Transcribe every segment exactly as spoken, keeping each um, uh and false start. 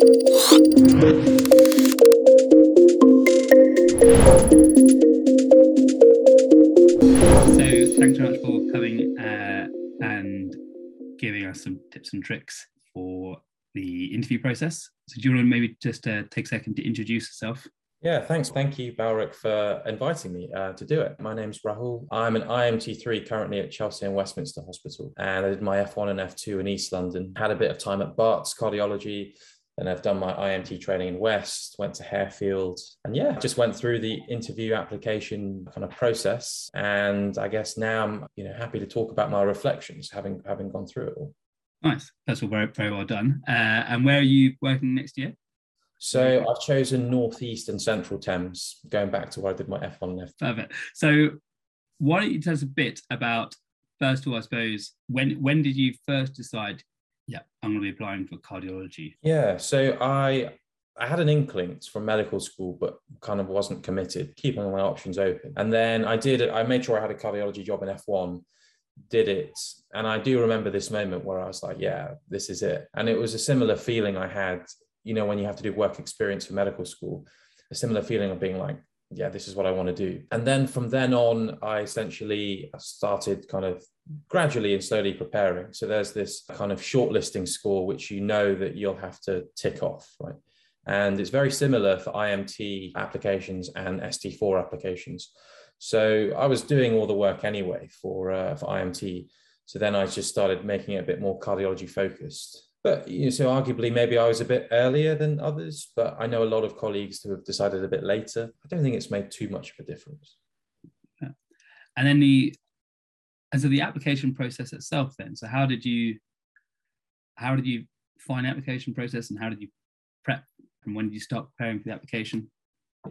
Thanks very much for coming uh, and giving us some tips and tricks for the interview process. So do you want to maybe just uh, take a second to introduce yourself? Yeah, thanks. Thank you, Balric, for inviting me uh, to do it. My name's Rahul. I'm an I M T three currently at Chelsea and Westminster Hospital, and I did my F one and F two in East London. Had a bit of time at Bart's Cardiology, and I've done my I M T training in West, went to Harefield, and yeah, just went through the interview application kind of process. And I guess now I'm, you know, happy to talk about my reflections, having having gone through it all. Nice. That's all very, very well done. Uh, and where are you working next year? So I've chosen Northeast and Central Thames, going back to where I did my F one and F two. Perfect. So why don't you tell us a bit about, first of all, I suppose, when when did you first decide, yeah, I'm going to be applying for cardiology? Yeah, so I I had an inkling from medical school, but kind of wasn't committed, keeping my options open. And then I did it. I made sure I had a cardiology job in F one, did it. And I do remember this moment where I was like, yeah, this is it. And it was a similar feeling I had, you know, when you have to do work experience for medical school, a similar feeling of being like, yeah, this is what I want to do. And then from then on, I essentially started kind of gradually and slowly preparing. So there's this kind of shortlisting score, which you know that you'll have to tick off, right? And it's very similar for I M T applications and S T four applications. So I was doing all the work anyway for, uh, for I M T. So then I just started making it a bit more cardiology focused. But, you know, so arguably maybe I was a bit earlier than others, but I know a lot of colleagues who have decided a bit later. I don't think it's made too much of a difference. Yeah. And then the, and so the application process itself then, so how did you, how did you find the application process and how did you prep and when did you start preparing for the application?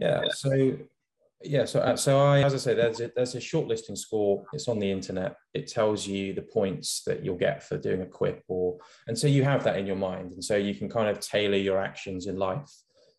Yeah, so, yeah, so, so I, as I say, there's a, there's a shortlisting score. It's on the internet. It tells you the points that you'll get for doing a quip, or, and so you have that in your mind. And so you can kind of tailor your actions in life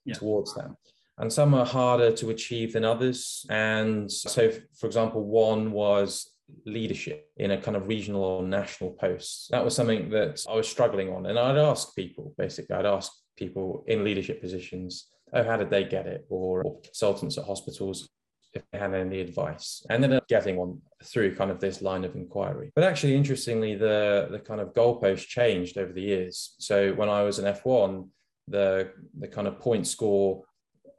yeah. towards them. And some are harder to achieve than others. And so, for example, one was leadership in a kind of regional or national post. That was something that I was struggling on. And I'd ask people, basically, I'd ask people in leadership positions, oh, how did they get it? Or, or consultants at hospitals, if they had any advice. And then getting one through kind of this line of inquiry. But actually, interestingly, the, the kind of goalpost changed over the years. So when I was in F one, the, the kind of point score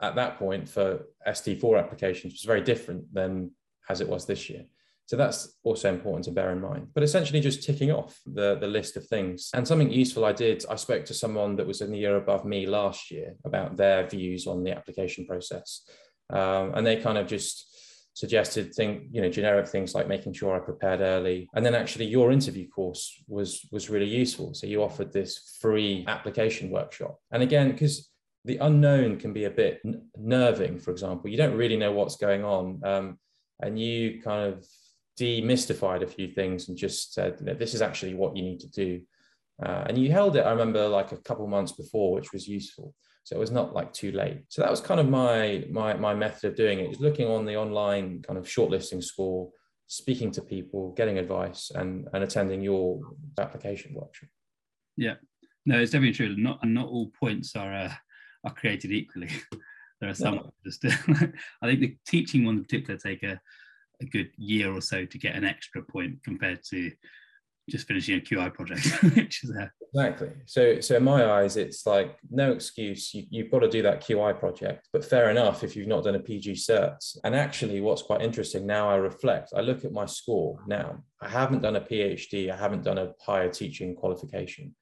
at that point for S T four applications was very different than as it was this year. So that's also important to bear in mind, but essentially just ticking off the, the list of things. And something useful I did, I spoke to someone that was in the year above me last year about their views on the application process. Um, and they kind of just suggested thing, you know, generic things like making sure I prepared early. And then actually your interview course was, was really useful. So you offered this free application workshop. And again, because the unknown can be a bit n- nerving, for example, you don't really know what's going on. Um, and you kind of demystified a few things and just said, you know, this is actually what you need to do. Uh, and you held it, I remember, like a couple months before, which was useful. So it was not like too late. So that was kind of my my my method of doing it, is looking on the online kind of shortlisting score, speaking to people, getting advice, and, and attending your application workshop. Yeah, no, it's definitely true. Not not all points are uh, are created equally. There are some. No. Just, I think the teaching ones in particular take a, a good year or so to get an extra point compared to just finishing a Q I project, which is there. Exactly. So, so in my eyes, it's like no excuse. You, you've got to do that Q I project, but fair enough if you've not done a P G cert. And actually what's quite interesting now I reflect, I look at my score now. I haven't done a PhD. I haven't done a higher teaching qualification,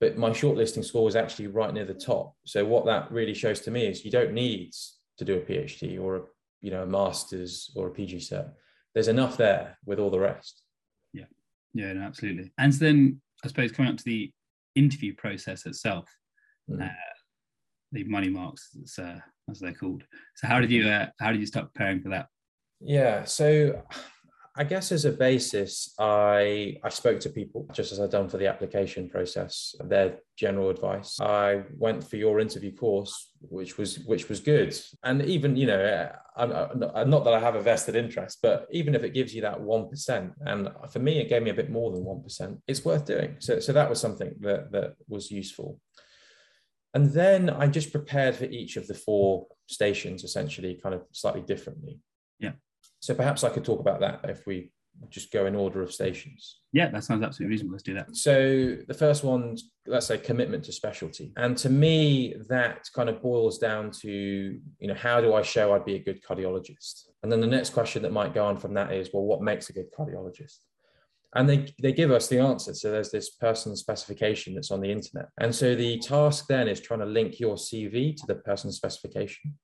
but my shortlisting score was actually right near the top. So what that really shows to me is you don't need to do a PhD or a, you know, a master's or a P G cert. There's enough there with all the rest. Yeah, yeah, no, absolutely. And so then I suppose coming up to the interview process itself, mm. uh, the money marks, as uh, they're called. So how did you uh, how did you start preparing for that? Yeah, so I guess as a basis, I I spoke to people just as I'd done for the application process, their general advice. I went for your interview course, which was which was good. And even, you know, I'm, I'm not that I have a vested interest, but even if it gives you that one percent, and for me, it gave me a bit more than one percent, it's worth doing. So, so that was something that, that was useful. And then I just prepared for each of the four stations, essentially, kind of slightly differently. Yeah. So perhaps I could talk about that if we just go in order of stations. Yeah, that sounds absolutely reasonable. Let's do that. So the first one, let's say commitment to specialty. And to me, that kind of boils down to, you know, how do I show I'd be a good cardiologist? And then the next question that might go on from that is, well, what makes a good cardiologist? And they, they give us the answer. So there's this person specification that's on the internet. And so the task then is trying to link your C V to the person specification.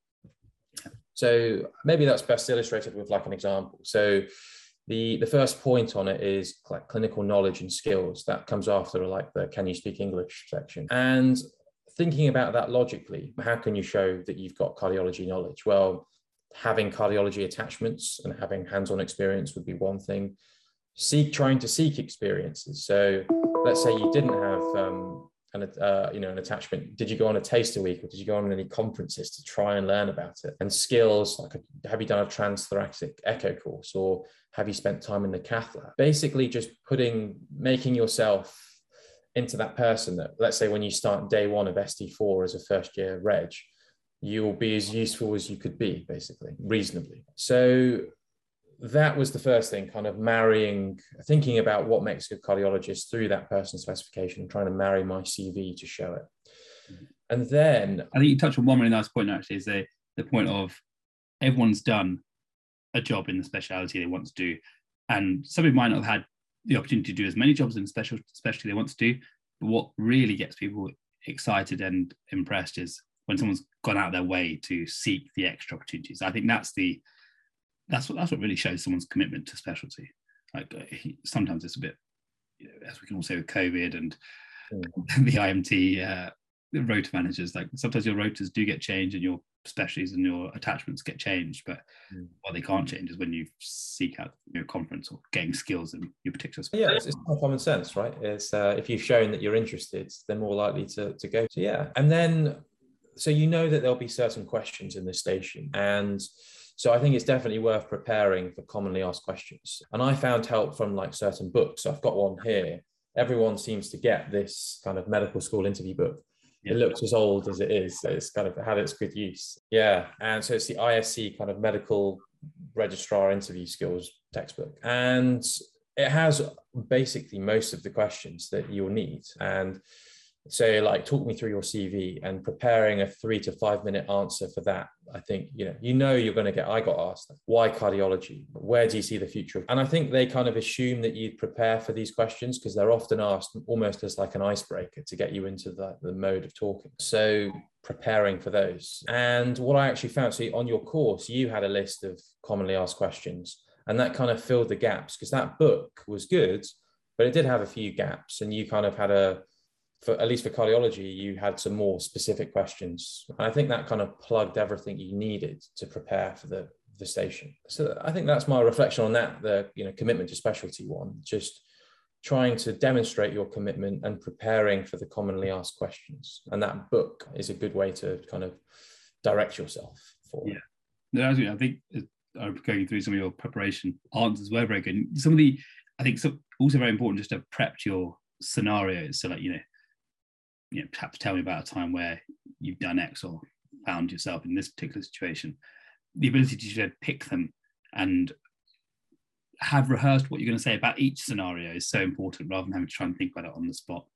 So maybe that's best illustrated with like an example. So the, the first point on it is like clinical knowledge and skills. That comes after like the can you speak English section. And thinking about that logically, how can you show that you've got cardiology knowledge? Well, having cardiology attachments and having hands-on experience would be one thing. Seek trying to seek experiences. So let's say you didn't have um, an uh, you know an attachment. Did you go on a taster week, or did you go on any conferences to try and learn about it? And skills like a, have you done a transthoracic echo course, or have you spent time in the cath lab? Basically, just putting making yourself into that person that, let's say, when you start day one of S T four as a first year reg, you will be as useful as you could be, basically, reasonably. So that was the first thing, kind of marrying, thinking about what makes a good cardiologist through that person specification, trying to marry my C V to show it. And then I think you touched on one really nice point, actually, is the, the point of everyone's done a job in the speciality they want to do. And some people might not have had the opportunity to do as many jobs in the special, specialty they want to do. But what really gets people excited and impressed is when someone's gone out of their way to seek the extra opportunities. I think that's the That's what that's what really shows someone's commitment to specialty. Like uh, he, sometimes it's a bit, you know, as we can all say with COVID and mm. the I M T uh, the rota managers. Like sometimes your rotas do get changed and your specialties and your attachments get changed. But mm. what they can't change is when you seek out your conference or gain skills in your particular specialty. Yeah, it's, it's common sense, right? It's uh, if you've shown that you're interested, they're more likely to to go. So yeah, and then so you know that there'll be certain questions in this station and. So I think it's definitely worth preparing for commonly asked questions. And I found help from like certain books. So I've got one here. Everyone seems to get this kind of medical school interview book. Yeah. It looks as old as it is. So it's kind of had its good use. Yeah. And so it's the I S C kind of Medical Registrar Interview Skills textbook. And it has basically most of the questions that you'll need. And so like talk me through your C V, and preparing a three to five minute answer for that. I think, you know, you know, you're going to get, I got asked, why cardiology? Where do you see the future? And I think they kind of assume that you'd prepare for these questions because they're often asked almost as like an icebreaker to get you into the, the mode of talking. So preparing for those. And what I actually found, so on your course, you had a list of commonly asked questions, and that kind of filled the gaps because that book was good, but it did have a few gaps, and you kind of had a, for at least for cardiology, you had some more specific questions. And I think that kind of plugged everything you needed to prepare for the, the station. So I think that's my reflection on that, the you know commitment to specialty one, just trying to demonstrate your commitment and preparing for the commonly asked questions. And that book is a good way to kind of direct yourself for. Yeah, no, actually, I think uh, going through some of your preparation answers were very good. Some of the, I think some, also very important just to prep your scenarios. So like, you know, you know, perhaps tell me about a time where you've done X or found yourself in this particular situation. The ability to pick them and have rehearsed what you're going to say about each scenario is so important, rather than having to try and think about it on the spot.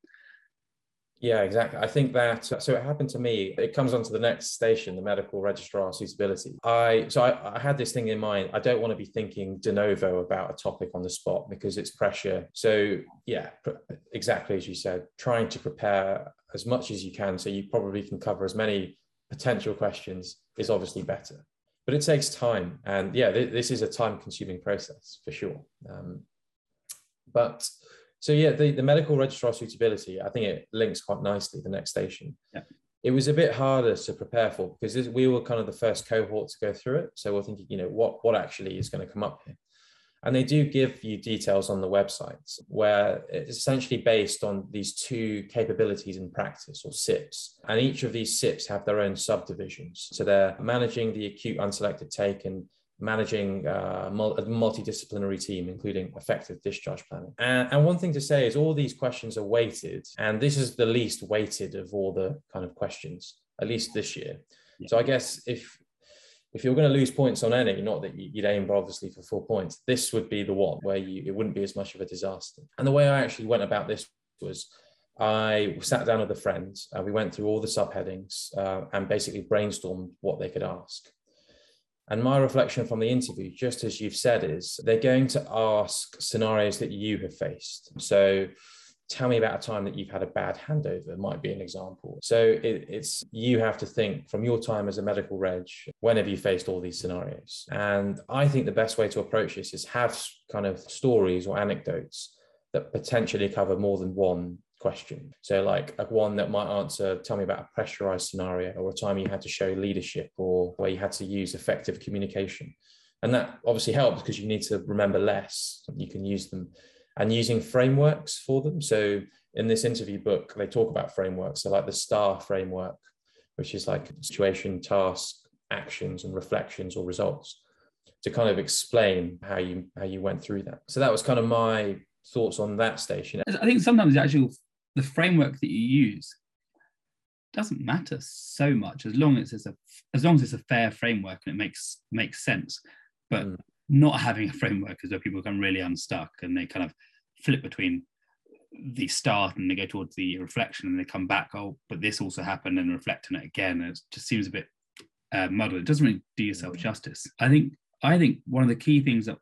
Yeah, exactly. I think that, so it happened to me, it comes on to the next station, the medical registrar suitability. I So I, I had this thing in mind, I don't want to be thinking de novo about a topic on the spot because it's pressure. So yeah, exactly as you said, trying to prepare as much as you can so you probably can cover as many potential questions is obviously better. But it takes time. And yeah, th- this is a time-consuming process for sure. Um, but... So yeah, the, the medical registrar suitability, I think it links quite nicely, the next station. Yeah. It was a bit harder to prepare for because this, we were kind of the first cohort to go through it. So we're thinking, you know, what, what actually is going to come up here? And they do give you details on the websites where it's essentially based on these two capabilities in practice, or S I Ps. And each of these S I Ps have their own subdivisions. So they're managing the acute unselected take and managing uh, a multidisciplinary team, including effective discharge planning. And, and one thing to say is all these questions are weighted, and this is the least weighted of all the kind of questions, at least this year. Yeah. So I guess if if you're going to lose points on any, not that you'd aim obviously for full points, this would be the one where you, it wouldn't be as much of a disaster. And the way I actually went about this was I sat down with a friend and we went through all the subheadings uh, and basically brainstormed what they could ask. And my reflection from the interview, just as you've said, is they're going to ask scenarios that you have faced. So tell me about a time that you've had a bad handover might be an example. So it, it's you have to think from your time as a medical reg, when have you faced all these scenarios? And I think the best way to approach this is have kind of stories or anecdotes that potentially cover more than one question. So like one that might answer, tell me about a pressurized scenario or a time you had to show leadership or where you had to use effective communication. And that obviously helps because you need to remember less. You can use them and using frameworks for them. So in this interview book, they talk about frameworks. So like the STAR framework, which is like situation, task, actions, and reflections or results to kind of explain how you, how you went through that. So that was kind of my thoughts on that station. I think sometimes the actual the framework that you use doesn't matter so much as long as it's a as long as it's a fair framework and it makes makes sense. But mm. not having a framework is where people become really unstuck and they kind of flip between the start and they go towards the reflection and they come back, oh, but this also happened, and reflect on it again. And it just seems a bit uh, muddled. It doesn't really do yourself justice. I think I think one of the key things that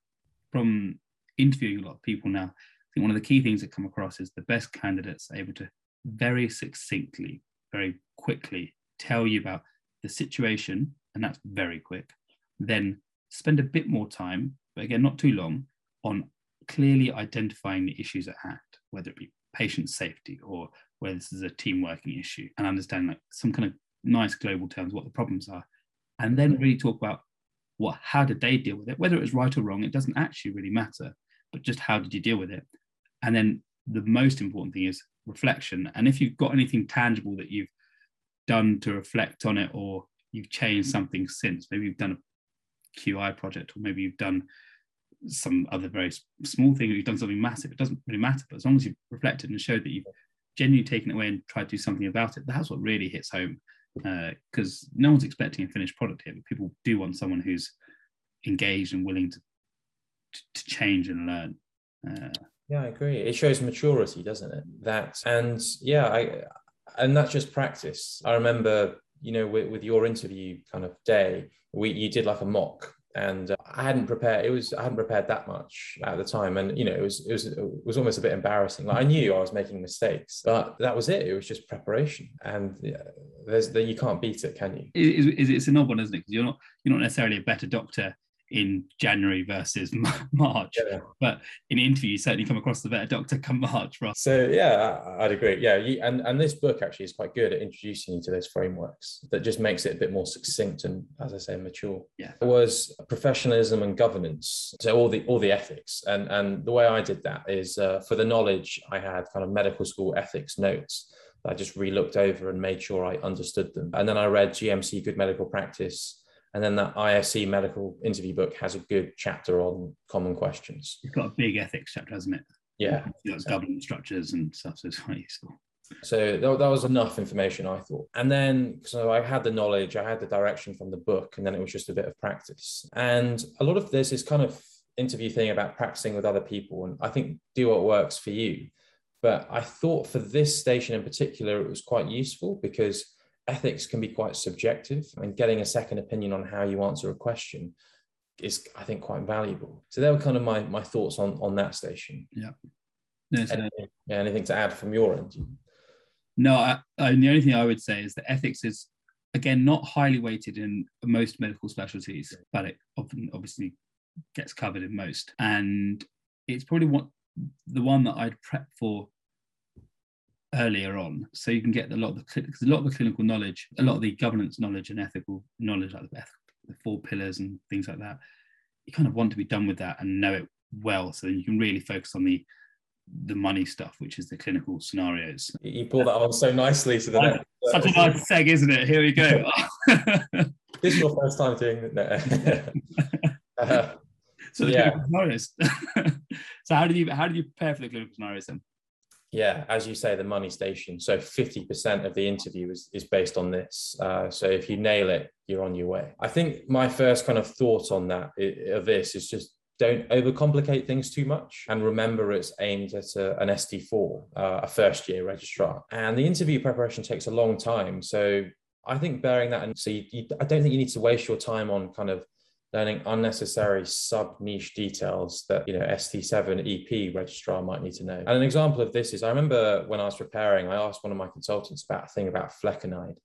from interviewing a lot of people now, I think one of the key things that come across is the best candidates are able to very succinctly, very quickly tell you about the situation, and that's very quick. Then spend a bit more time, but again, not too long, on clearly identifying the issues at hand, whether it be patient safety or whether this is a team working issue, and understand like some kind of nice global terms, what the problems are, and then really talk about what, how did they deal with it, whether it was right or wrong, it doesn't actually really matter, but just how did you deal with it? And then the most important thing is reflection. And if you've got anything tangible that you've done to reflect on it, or you've changed something since, maybe you've done a Q I project, or maybe you've done some other very small thing, or you've done something massive, it doesn't really matter. But as long as you've reflected and showed that you've genuinely taken it away and tried to do something about it, that's what really hits home. Because uh, no one's expecting a finished product here, but people do want someone who's engaged and willing to, to, to change and learn. Uh, Yeah, I agree. It shows maturity, doesn't it? That and yeah, I and that's just practice. I remember, you know, with, with your interview kind of day, we you did like a mock, and uh, I hadn't prepared. It was I hadn't prepared that much at the time, and you know, it was it was it was almost a bit embarrassing. Like I knew I was making mistakes, but that was it. It was just preparation, and yeah, there's there, you can't beat it, can you? It, it, it's an odd one, isn't it? Because you're not you're not necessarily a better doctor in January versus March, yeah. But in interview you certainly come across the better doctor come March, right? So yeah, I'd agree. Yeah, you, and and this book actually is quite good at introducing you to those frameworks that just makes it a bit more succinct and, as I say, mature. Yeah, it was professionalism and governance. So all the all the ethics, and and the way I did that is uh, for the knowledge I had, kind of medical school ethics notes. I just re-looked over and made sure I understood them, and then I read G M C Good Medical Practice. And then that I S C medical interview book has a good chapter on common questions. It's got a big ethics chapter, hasn't it? Yeah. It's government structures and stuff, so it's quite useful. So that, that was enough information, I thought. And then, so I had the knowledge, I had the direction from the book, and then it was just a bit of practice. And a lot of this is kind of interview thing about practicing with other people. And I think do what works for you. But I thought for this station in particular, it was quite useful because ethics can be quite subjective, and getting a second opinion on how you answer a question is, I think, quite valuable. So they were kind of my my thoughts on, on that station. Yeah. No, so anything, yeah. Anything to add from your end? No, I, I, the only thing I would say is that ethics is, again, not highly weighted in most medical specialties, but it often obviously gets covered in most. And it's probably what, the one that I'd prep for earlier on, so you can get a lot of the because a lot of the clinical knowledge, a lot of the governance knowledge and ethical knowledge, like the, the four pillars and things like that. You kind of want to be done with that and know it well, so you can really focus on the the money stuff, which is the clinical scenarios. You pull that on so nicely. To the I, next. Such a nice seg, isn't it? Here we go. This is your first time doing that. No. Uh, so the yeah. clinical scenarios. So how did you how did you prepare for the clinical scenarios then? Yeah, as you say, the money station. So fifty percent of the interview is, is based on this. Uh, so if you nail it, you're on your way. I think my first kind of thought on that of this is just don't overcomplicate things too much, and remember it's aimed at a, an S T four, uh, a first year registrar. And the interview preparation takes a long time. So I think bearing that in, so you, you, I don't think you need to waste your time on kind of learning unnecessary sub-niche details that, you know, S T seven E P registrar might need to know. And an example of this is, I remember when I was preparing, I asked one of my consultants about a thing about flecainide.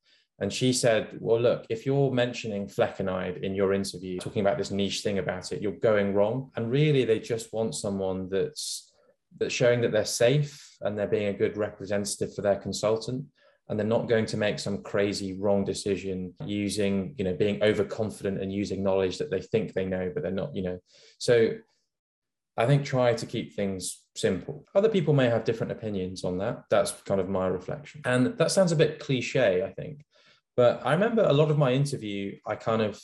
And she said, well, look, if you're mentioning flecainide in your interview, talking about this niche thing about it, you're going wrong. And really, they just want someone that's, that's showing that they're safe and they're being a good representative for their consultant. And they're not going to make some crazy wrong decision using, you know, being overconfident and using knowledge that they think they know, but they're not, you know. So I think try to keep things simple. Other people may have different opinions on that. That's kind of my reflection. And that sounds a bit cliche, I think. But I remember a lot of my interview, I kind of,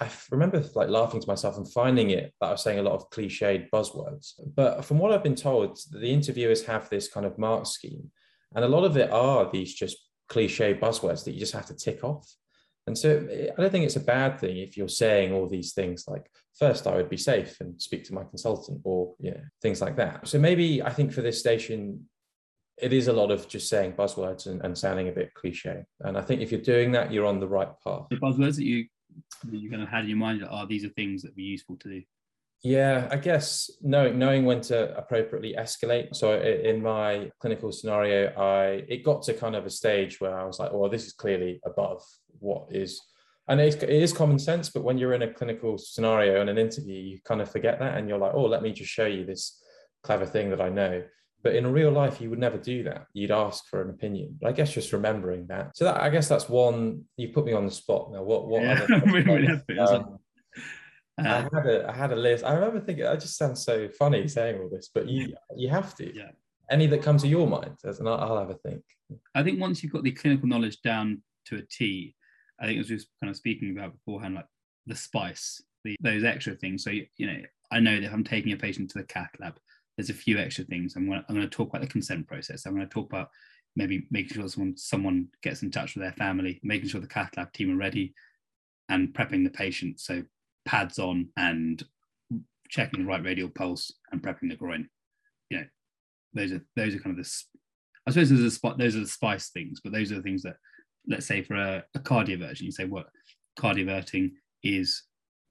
I remember like laughing to myself and finding it that I was saying a lot of cliched buzzwords. But from what I've been told, the interviewers have this kind of mark scheme. And a lot of it are these just cliche buzzwords that you just have to tick off. And so I don't think it's a bad thing if you're saying all these things like, first, I would be safe and speak to my consultant, or, you know, things like that. So maybe I think for this station, it is a lot of just saying buzzwords and, and sounding a bit cliche. And I think if you're doing that, you're on the right path. The buzzwords that you that you kind of had in your mind are, oh, these are things that would be useful to do. Yeah, I guess knowing, knowing when to appropriately escalate. So in my clinical scenario, I it got to kind of a stage where I was like, well, this is clearly above what is, and it is, it is common sense, but when you're in a clinical scenario and an interview, you kind of forget that and you're like, oh, let me just show you this clever thing that I know. But in real life, you would never do that. You'd ask for an opinion. But I guess just remembering that. So that, I guess that's one, you put me on the spot now. What, what yeah, other we really have to, um, Uh, I had a I had a list. I remember thinking, I just sound so funny saying all this, but you you have to. Yeah. Any that come to your mind, and I'll, I'll have a think. I think once you've got the clinical knowledge down to a T, I think as we were kind of speaking about beforehand, like the spice, the those extra things. So you, you know, I know that if I'm taking a patient to the cath lab, there's a few extra things. I'm gonna I'm gonna talk about the consent process. I'm gonna talk about maybe making sure someone someone gets in touch with their family, making sure the cath lab team are ready, and prepping the patient. So pads on and checking the right radial pulse and prepping the groin. You know, those are those are kind of the, I suppose there's a spot, those are the spice things, but those are the things that, let's say for a, a cardioversion, you say what cardioverting is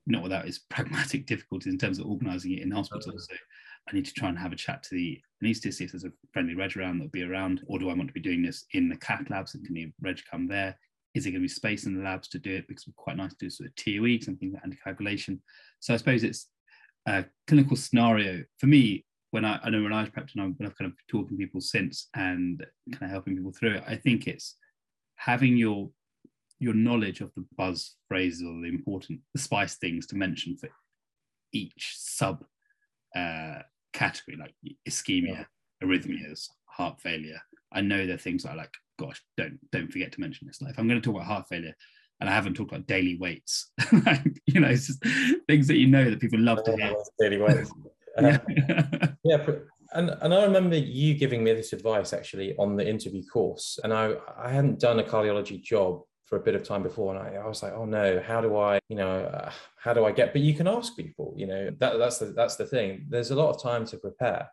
not without its pragmatic difficulties in terms of organising it in hospital. So I need to try and have a chat to the anaesthetist if there's a friendly reg around that'll be around, or do I want to be doing this in the cath labs and can the reg come there? Is there going to be space in the labs to do it? Because it's quite nice to do sort of T O E, something like anticoagulation. So I suppose it's a clinical scenario. For me, when I, I know when I was prepped and I've kind of talking to people since and kind of helping people through it, I think it's having your your knowledge of the buzz phrases or the important, the spice things to mention for each sub uh, category, like ischemia, yeah. arrhythmias, heart failure. I know there are things that I like, gosh, don't don't forget to mention this. Like if I'm going to talk about heart failure and I haven't talked about daily weights, like, you know, it's just things that you know that people love to hear. Daily weights. Um, yeah. And, and I remember you giving me this advice actually on the interview course. And I, I hadn't done a cardiology job for a bit of time before. And I, I was like, oh no, how do I, you know, uh, how do I get, but you can ask people, you know, that that's the, that's the thing. There's a lot of time to prepare.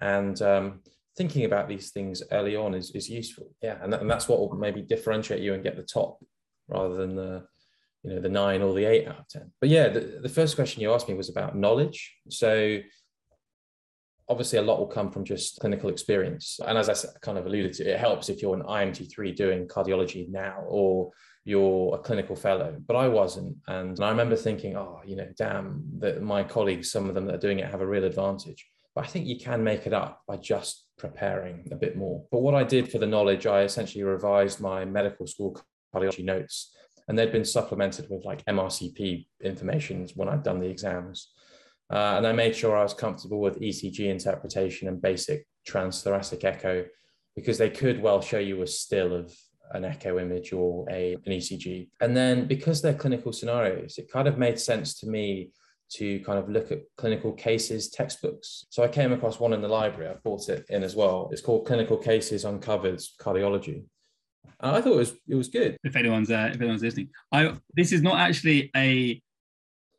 And, um, thinking about these things early on is, is useful. Yeah. And, that, and that's what will maybe differentiate you and get the top rather than the, you know, the nine or the eight out of ten. But yeah, the, the first question you asked me was about knowledge. So obviously a lot will come from just clinical experience. And as I said, kind of alluded to, it helps if you're an I M T three doing cardiology now, or you're a clinical fellow, but I wasn't. And I remember thinking, oh, you know, damn, that my colleagues, some of them that are doing it have a real advantage. But I think you can make it up by just preparing a bit more. But what I did for the knowledge, I essentially revised my medical school cardiology notes, and they'd been supplemented with like M R C P information when I'd done the exams. Uh, and I made sure I was comfortable with E C G interpretation and basic transthoracic echo, because they could well show you a still of an echo image or a, an E C G. And then because they're clinical scenarios, it kind of made sense to me to kind of look at clinical cases textbooks. So I came across one in the library. I bought it in as well. It's called Clinical Cases Uncovered: Cardiology. And I thought it was it was good. If anyone's uh, if anyone's listening, I this is not actually a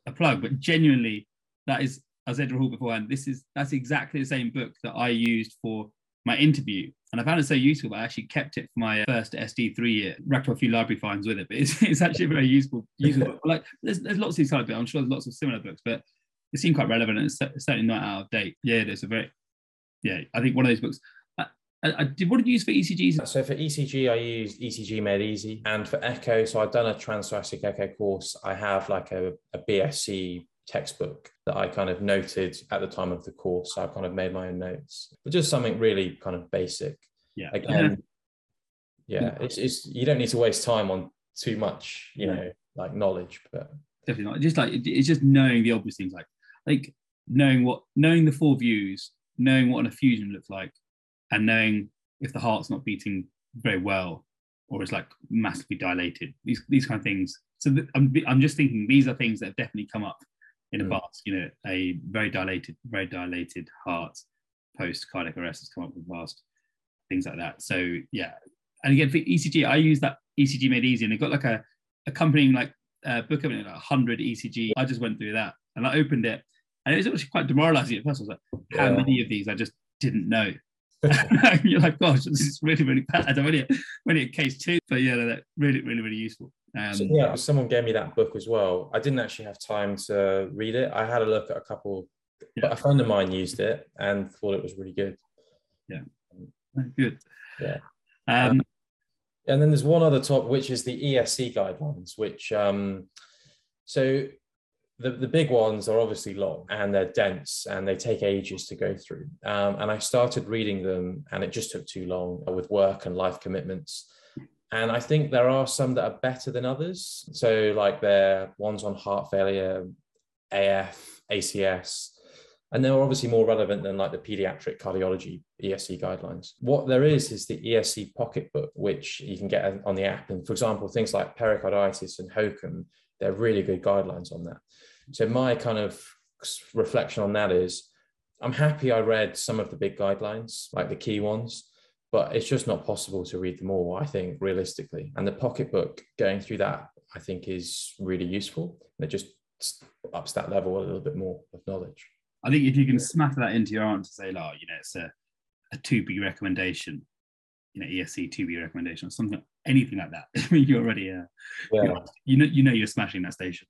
a plug, but genuinely, that is, I said to Rahul beforehand, this is that's exactly the same book that I used for my interview. And I found it so useful, I actually kept it for my first S T three year, racked up a few library finds with it, but it's, it's actually a very useful, useful book. Like, there's, there's lots of these kind of books, I'm sure there's lots of similar books, but it seemed quite relevant and it's certainly not out of date. Yeah, there's a very, yeah, I think one of those books. I, I, I did, what did you use for E C Gs? So for E C G, I used E C G Made Easy. And for echo, so I've done a transthoracic echo course. I have like a, a B S C textbook that I kind of noted at the time of the course. So I kind of made my own notes, but just something really kind of basic. Yeah. Again, yeah, yeah. It's, it's you don't need to waste time on too much, you yeah. know, like knowledge, but definitely not. Just like it's just knowing the obvious things, like like knowing what knowing the four views, knowing what an effusion looks like, and knowing if the heart's not beating very well or is like massively dilated. These these kind of things. So th- I'm I'm just thinking these are things that have definitely come up in a Bart's, you know, a very dilated, very dilated heart post cardiac arrest has come up with vast things like that. So yeah, and again for E C G, I use that E C G Made Easy, and it got like a accompanying like uh, book of it, like one hundred E C G. I just went through that, and I opened it, and it was actually quite demoralising at first. I was like, how yeah. many of these I just didn't know? And you're like, gosh, this is really, really bad. I'm only at, only at case two, but yeah, no, that really, really, really useful. Um, so, yeah, someone gave me that book as well. I didn't actually have time to read it. I had a look at a couple, yeah. but a friend of mine used it and thought it was really good. Yeah, good. Yeah. Um, and then there's one other topic, which is the E S C guidelines, which, um, so the, the big ones are obviously long and they're dense and they take ages to go through. Um, and I started reading them and it just took too long with work and life commitments. And I think there are some that are better than others. So like there are ones on heart failure, A F, A C S, and they're obviously more relevant than like the pediatric cardiology E S C guidelines. What there is is the E S C pocketbook, which you can get on the app. And for example, things like pericarditis and H O C M, they're really good guidelines on that. So my kind of reflection on that is I'm happy I read some of the big guidelines, like the key ones, but it's just not possible to read them all, I think, realistically. And the pocketbook, going through that, I think is really useful. And it just ups that level a little bit more of knowledge. I think if you can smatter that into your answer, say, like, oh, you know, it's a, a two B recommendation, you know, E S C two B recommendation or something, anything like that. You're already, uh, yeah. you're, you know, you know, you're smashing that station.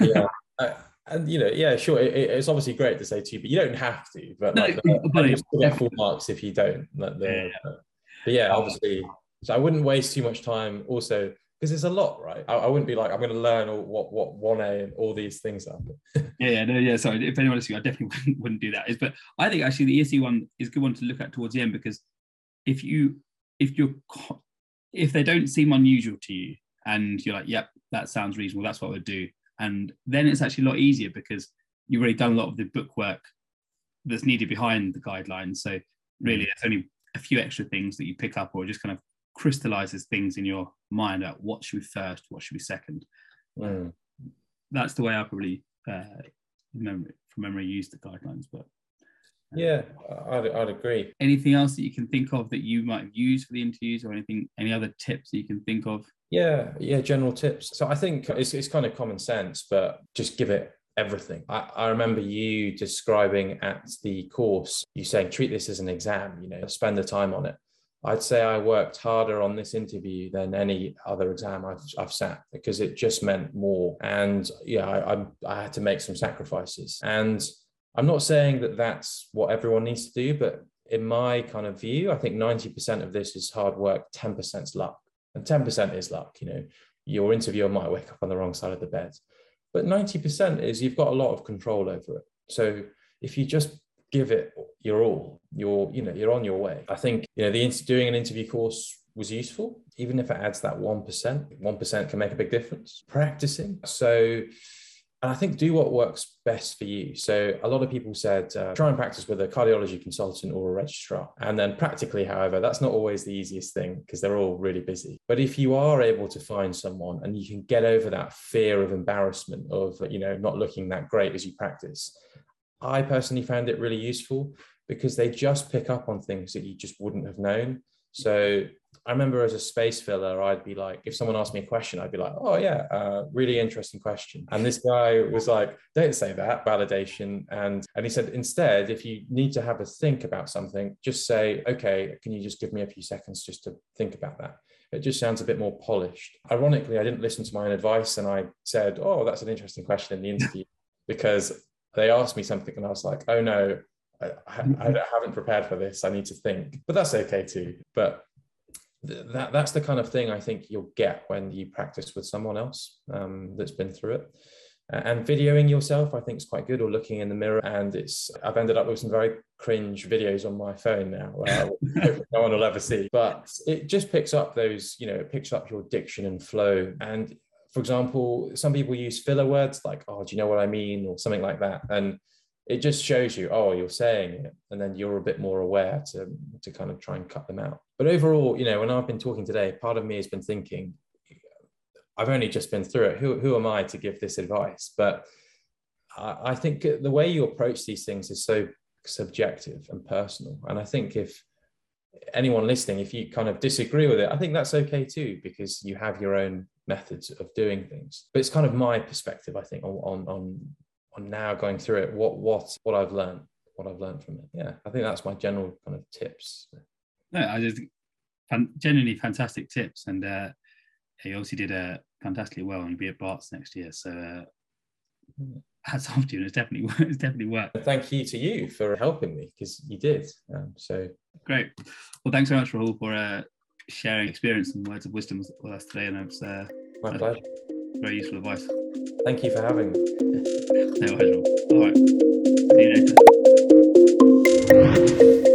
yeah. I, and, you know, yeah, sure. It, it's obviously great to say two B. You don't have to, but no, like, uh, but it's get full marks if you don't. Like the, yeah, yeah. But, but yeah, obviously. So I wouldn't waste too much time also, because it's a lot, right? I, I wouldn't be like, I'm going to learn all, what what one A and all these things are. yeah, yeah, no, yeah. Sorry, if anyone listening, I definitely wouldn't, wouldn't do that. Is but I think actually the E S C one is a good one to look at towards the end, because if you if you're if they don't seem unusual to you and you're like, yep, that sounds reasonable, that's what we'll do. And then it's actually a lot easier because you've already done a lot of the book work that's needed behind the guidelines. So really, there's only a few extra things that you pick up, or just kind of crystallizes things in your mind about what should be first, what should be second. Mm. That's the way I probably, uh, remember, from memory, used the guidelines. But uh, yeah, I'd, I'd agree. Anything else that you can think of that you might have used for the interviews, or anything, any other tips that you can think of? Yeah, yeah, general tips. So I think it's it's kind of common sense, but just give it everything. I, I remember you describing at the course, you saying, treat this as an exam, you know, spend the time on it. I'd say I worked harder on this interview than any other exam I've I've sat, because it just meant more. And yeah, I, I, I had to make some sacrifices. And I'm not saying that that's what everyone needs to do, but in my kind of view, I think ninety percent of this is hard work, ten percent is luck. And ten percent is luck, you know, your interviewer might wake up on the wrong side of the bed, but ninety percent is you've got a lot of control over it. So if you just give it your all, you're, you know, you're on your way. I think, you know, the doing an interview course was useful, even if it adds that one percent, one percent can make a big difference. Practicing. So And I think do what works best for you. So a lot of people said, uh, try and practice with a cardiology consultant or a registrar. And then practically, however, that's not always the easiest thing because they're all really busy. But if you are able to find someone and you can get over that fear of embarrassment of, you know, not looking that great as you practice, I personally found it really useful because they just pick up on things that you just wouldn't have known. So I remember as a space filler, I'd be like, if someone asked me a question, I'd be like, oh yeah, uh, really interesting question. And this guy was like, don't say that, validation. And, and he said, instead, if you need to have a think about something, just say, okay, can you just give me a few seconds just to think about that? It just sounds a bit more polished. Ironically, I didn't listen to my own advice. And I said, oh, that's an interesting question in the interview because they asked me something and I was like, oh no, I, I haven't prepared for this. I need to think, but that's okay too. But th- that that's the kind of thing I think you'll get when you practice with someone else um, that's been through it. And videoing yourself, I think, is quite good, or looking in the mirror. And it's I've ended up with some very cringe videos on my phone now, where no one will ever see. But it just picks up those, you know, it picks up your diction and flow. And for example, some people use filler words like, oh, do you know what I mean? Or something like that. And it just shows you, oh, you're saying it, and then you're a bit more aware to, to kind of try and cut them out. But overall, you know, when I've been talking today, part of me has been thinking, I've only just been through it. Who, who am I to give this advice? But I, I think the way you approach these things is so subjective and personal. And I think if anyone listening, if you kind of disagree with it, I think that's okay too, because you have your own methods of doing things. But it's kind of my perspective, I think, on, on I'm now going through it, what what what I've learned, what I've learned from it. Yeah, I think that's my general kind of tips. No, I just genuinely fantastic tips, and uh, you obviously did uh, fantastically well, and be at Bart's next year. So uh, hats off to you, and it's definitely it's definitely worked. Thank you to you for helping me because you did. Um, so great. Well, thanks so much, Rahul, for uh, sharing experience and words of wisdom with us today, and it's uh, my pleasure. Very useful advice. Thank you for having me. No worries. All right. See you later.